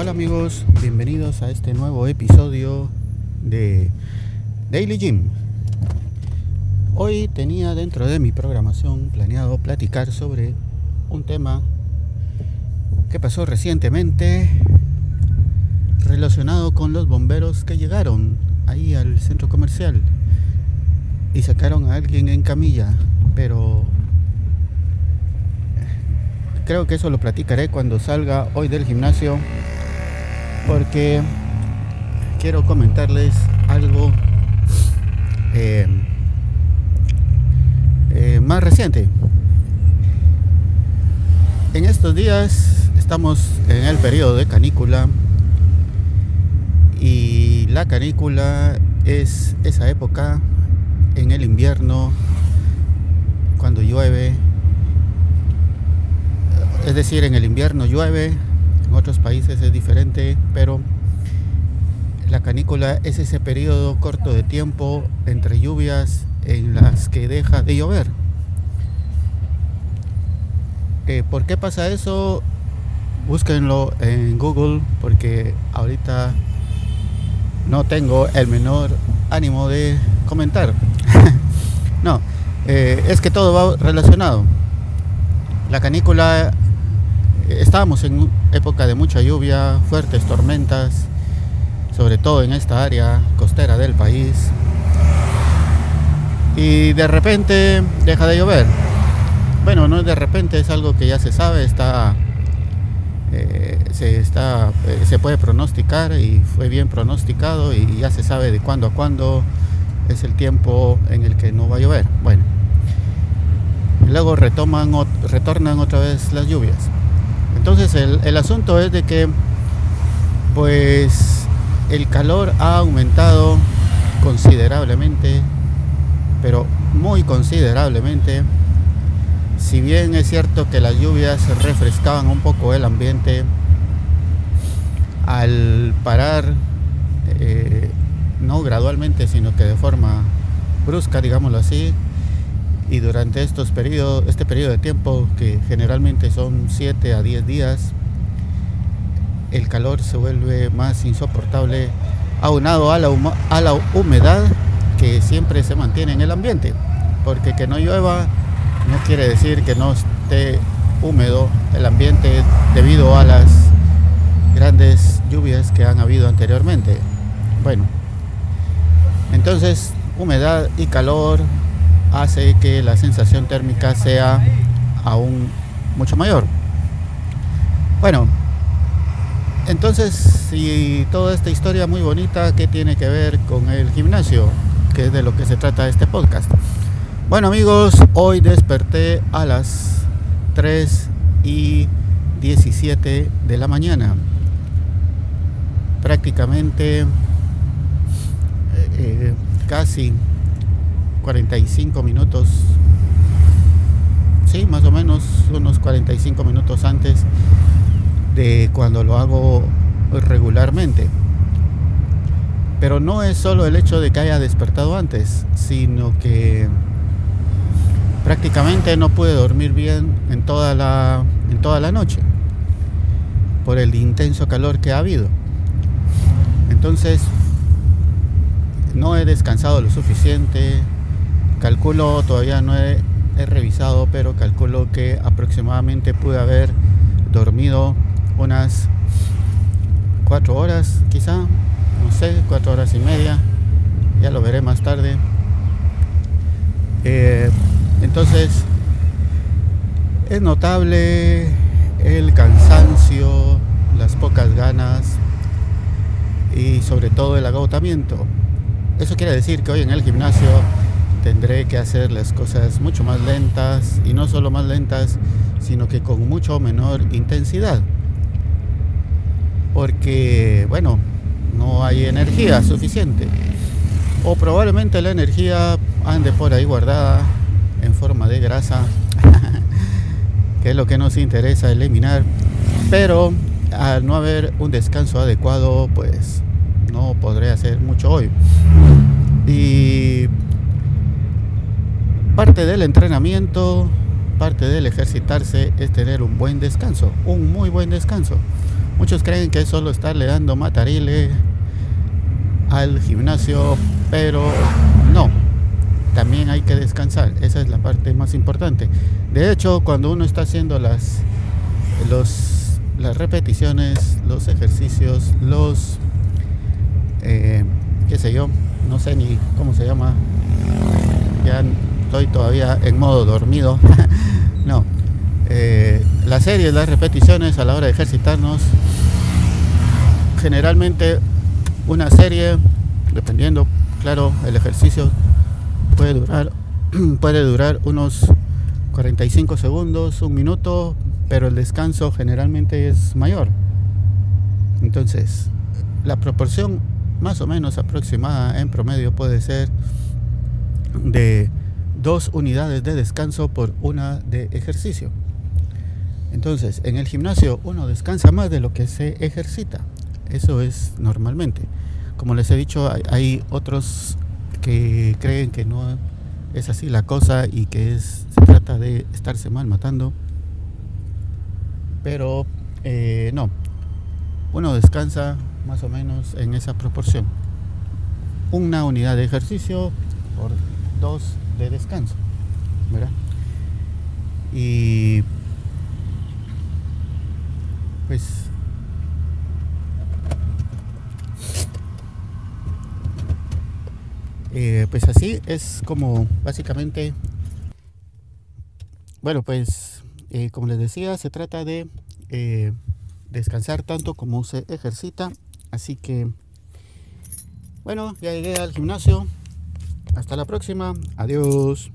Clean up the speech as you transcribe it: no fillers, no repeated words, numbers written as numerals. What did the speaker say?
Hola amigos, bienvenidos a este nuevo episodio de Daily Gym. Hoy tenía dentro de mi programación planeado platicar sobre un tema que pasó recientemente relacionado con los bomberos que llegaron ahí al centro comercial y sacaron a alguien en camilla, pero creo que eso lo platicaré cuando salga hoy del gimnasio, porque quiero comentarles algo más reciente. En estos días estamos en el periodo de canícula, y la canícula es esa época en el invierno cuando llueve. Es decir, en el invierno llueve, en otros países es diferente, pero la canícula es ese periodo corto de tiempo entre lluvias en las que deja de llover. ¿Por qué pasa eso? Búsquenlo en Google, porque ahorita no tengo el menor ánimo de comentar. No, es que todo va relacionado. La canícula, estábamos en época de mucha lluvia, fuertes tormentas, sobre todo en esta área costera del país, y de repente deja de llover. Bueno, no es de repente, es algo que ya se sabe, se puede pronosticar, y fue bien pronosticado, y ya se sabe de cuándo a cuándo es el tiempo en el que no va a llover. Bueno, luego retornan otra vez las lluvias. Entonces el asunto es de que pues el calor ha aumentado considerablemente, pero muy considerablemente. Si bien es cierto que las lluvias refrescaban un poco el ambiente, al parar, no gradualmente, sino que de forma brusca, digámoslo así, y durante este periodo de tiempo, que generalmente son 7 a 10 días, el calor se vuelve más insoportable, aunado a la humedad que siempre se mantiene en el ambiente, porque que no llueva no quiere decir que no esté húmedo el ambiente debido a las grandes lluvias que han habido anteriormente. Bueno, entonces humedad y calor hace que la sensación térmica sea aún mucho mayor. Bueno, entonces, si toda esta historia muy bonita, ¿qué tiene que ver con el gimnasio? Que es de lo que se trata este podcast. Bueno amigos, hoy desperté a las 3:17 de la mañana. Prácticamente casi 45 minutos, sí, más o menos unos 45 minutos antes de cuando lo hago regularmente. Pero no es solo el hecho de que haya despertado antes, sino que prácticamente no pude dormir bien en toda la noche por el intenso calor que ha habido. Entonces no he descansado lo suficiente. Calculo, todavía no he revisado, pero calculo que aproximadamente pude haber dormido unas 4 horas, quizá, no sé, 4 horas y media, ya lo veré más tarde. Entonces, es notable el cansancio, las pocas ganas y sobre todo el agotamiento. Eso quiere decir que hoy en el gimnasio tendré que hacer las cosas mucho más lentas, y no solo más lentas, sino que con mucho menor intensidad, porque bueno, no hay energía suficiente, o probablemente la energía ande por ahí guardada en forma de grasa que es lo que nos interesa eliminar, pero al no haber un descanso adecuado, pues no podré hacer mucho hoy. Y parte del entrenamiento parte del ejercitarse es tener un buen descanso, un muy buen descanso. Muchos creen que es solo estarle dando matarile al gimnasio, pero no, también hay que descansar. Esa es la parte más importante. De hecho, cuando uno está haciendo las repeticiones, los ejercicios, los qué sé yo, no sé ni cómo se llama, ya estoy todavía en modo dormido. No, las series, las repeticiones a la hora de ejercitarnos, generalmente una serie, dependiendo, claro, el ejercicio puede durar unos 45 segundos, un minuto, pero el descanso generalmente es mayor. Entonces, la proporción más o menos aproximada en promedio puede ser de 2 unidades de descanso por 1 de ejercicio. Entonces, en el gimnasio uno descansa más de lo que se ejercita. Eso es normalmente. Como les he dicho, hay otros que creen que no es así la cosa y que se trata de estarse mal matando. Pero no, uno descansa más o menos en esa proporción. 1 unidad de ejercicio por 2 de descanso, ¿verdad? Y pues así es como básicamente, bueno, pues como les decía, se trata de descansar tanto como se ejercita. Así que, bueno, ya llegué al gimnasio. Hasta la próxima. Adiós.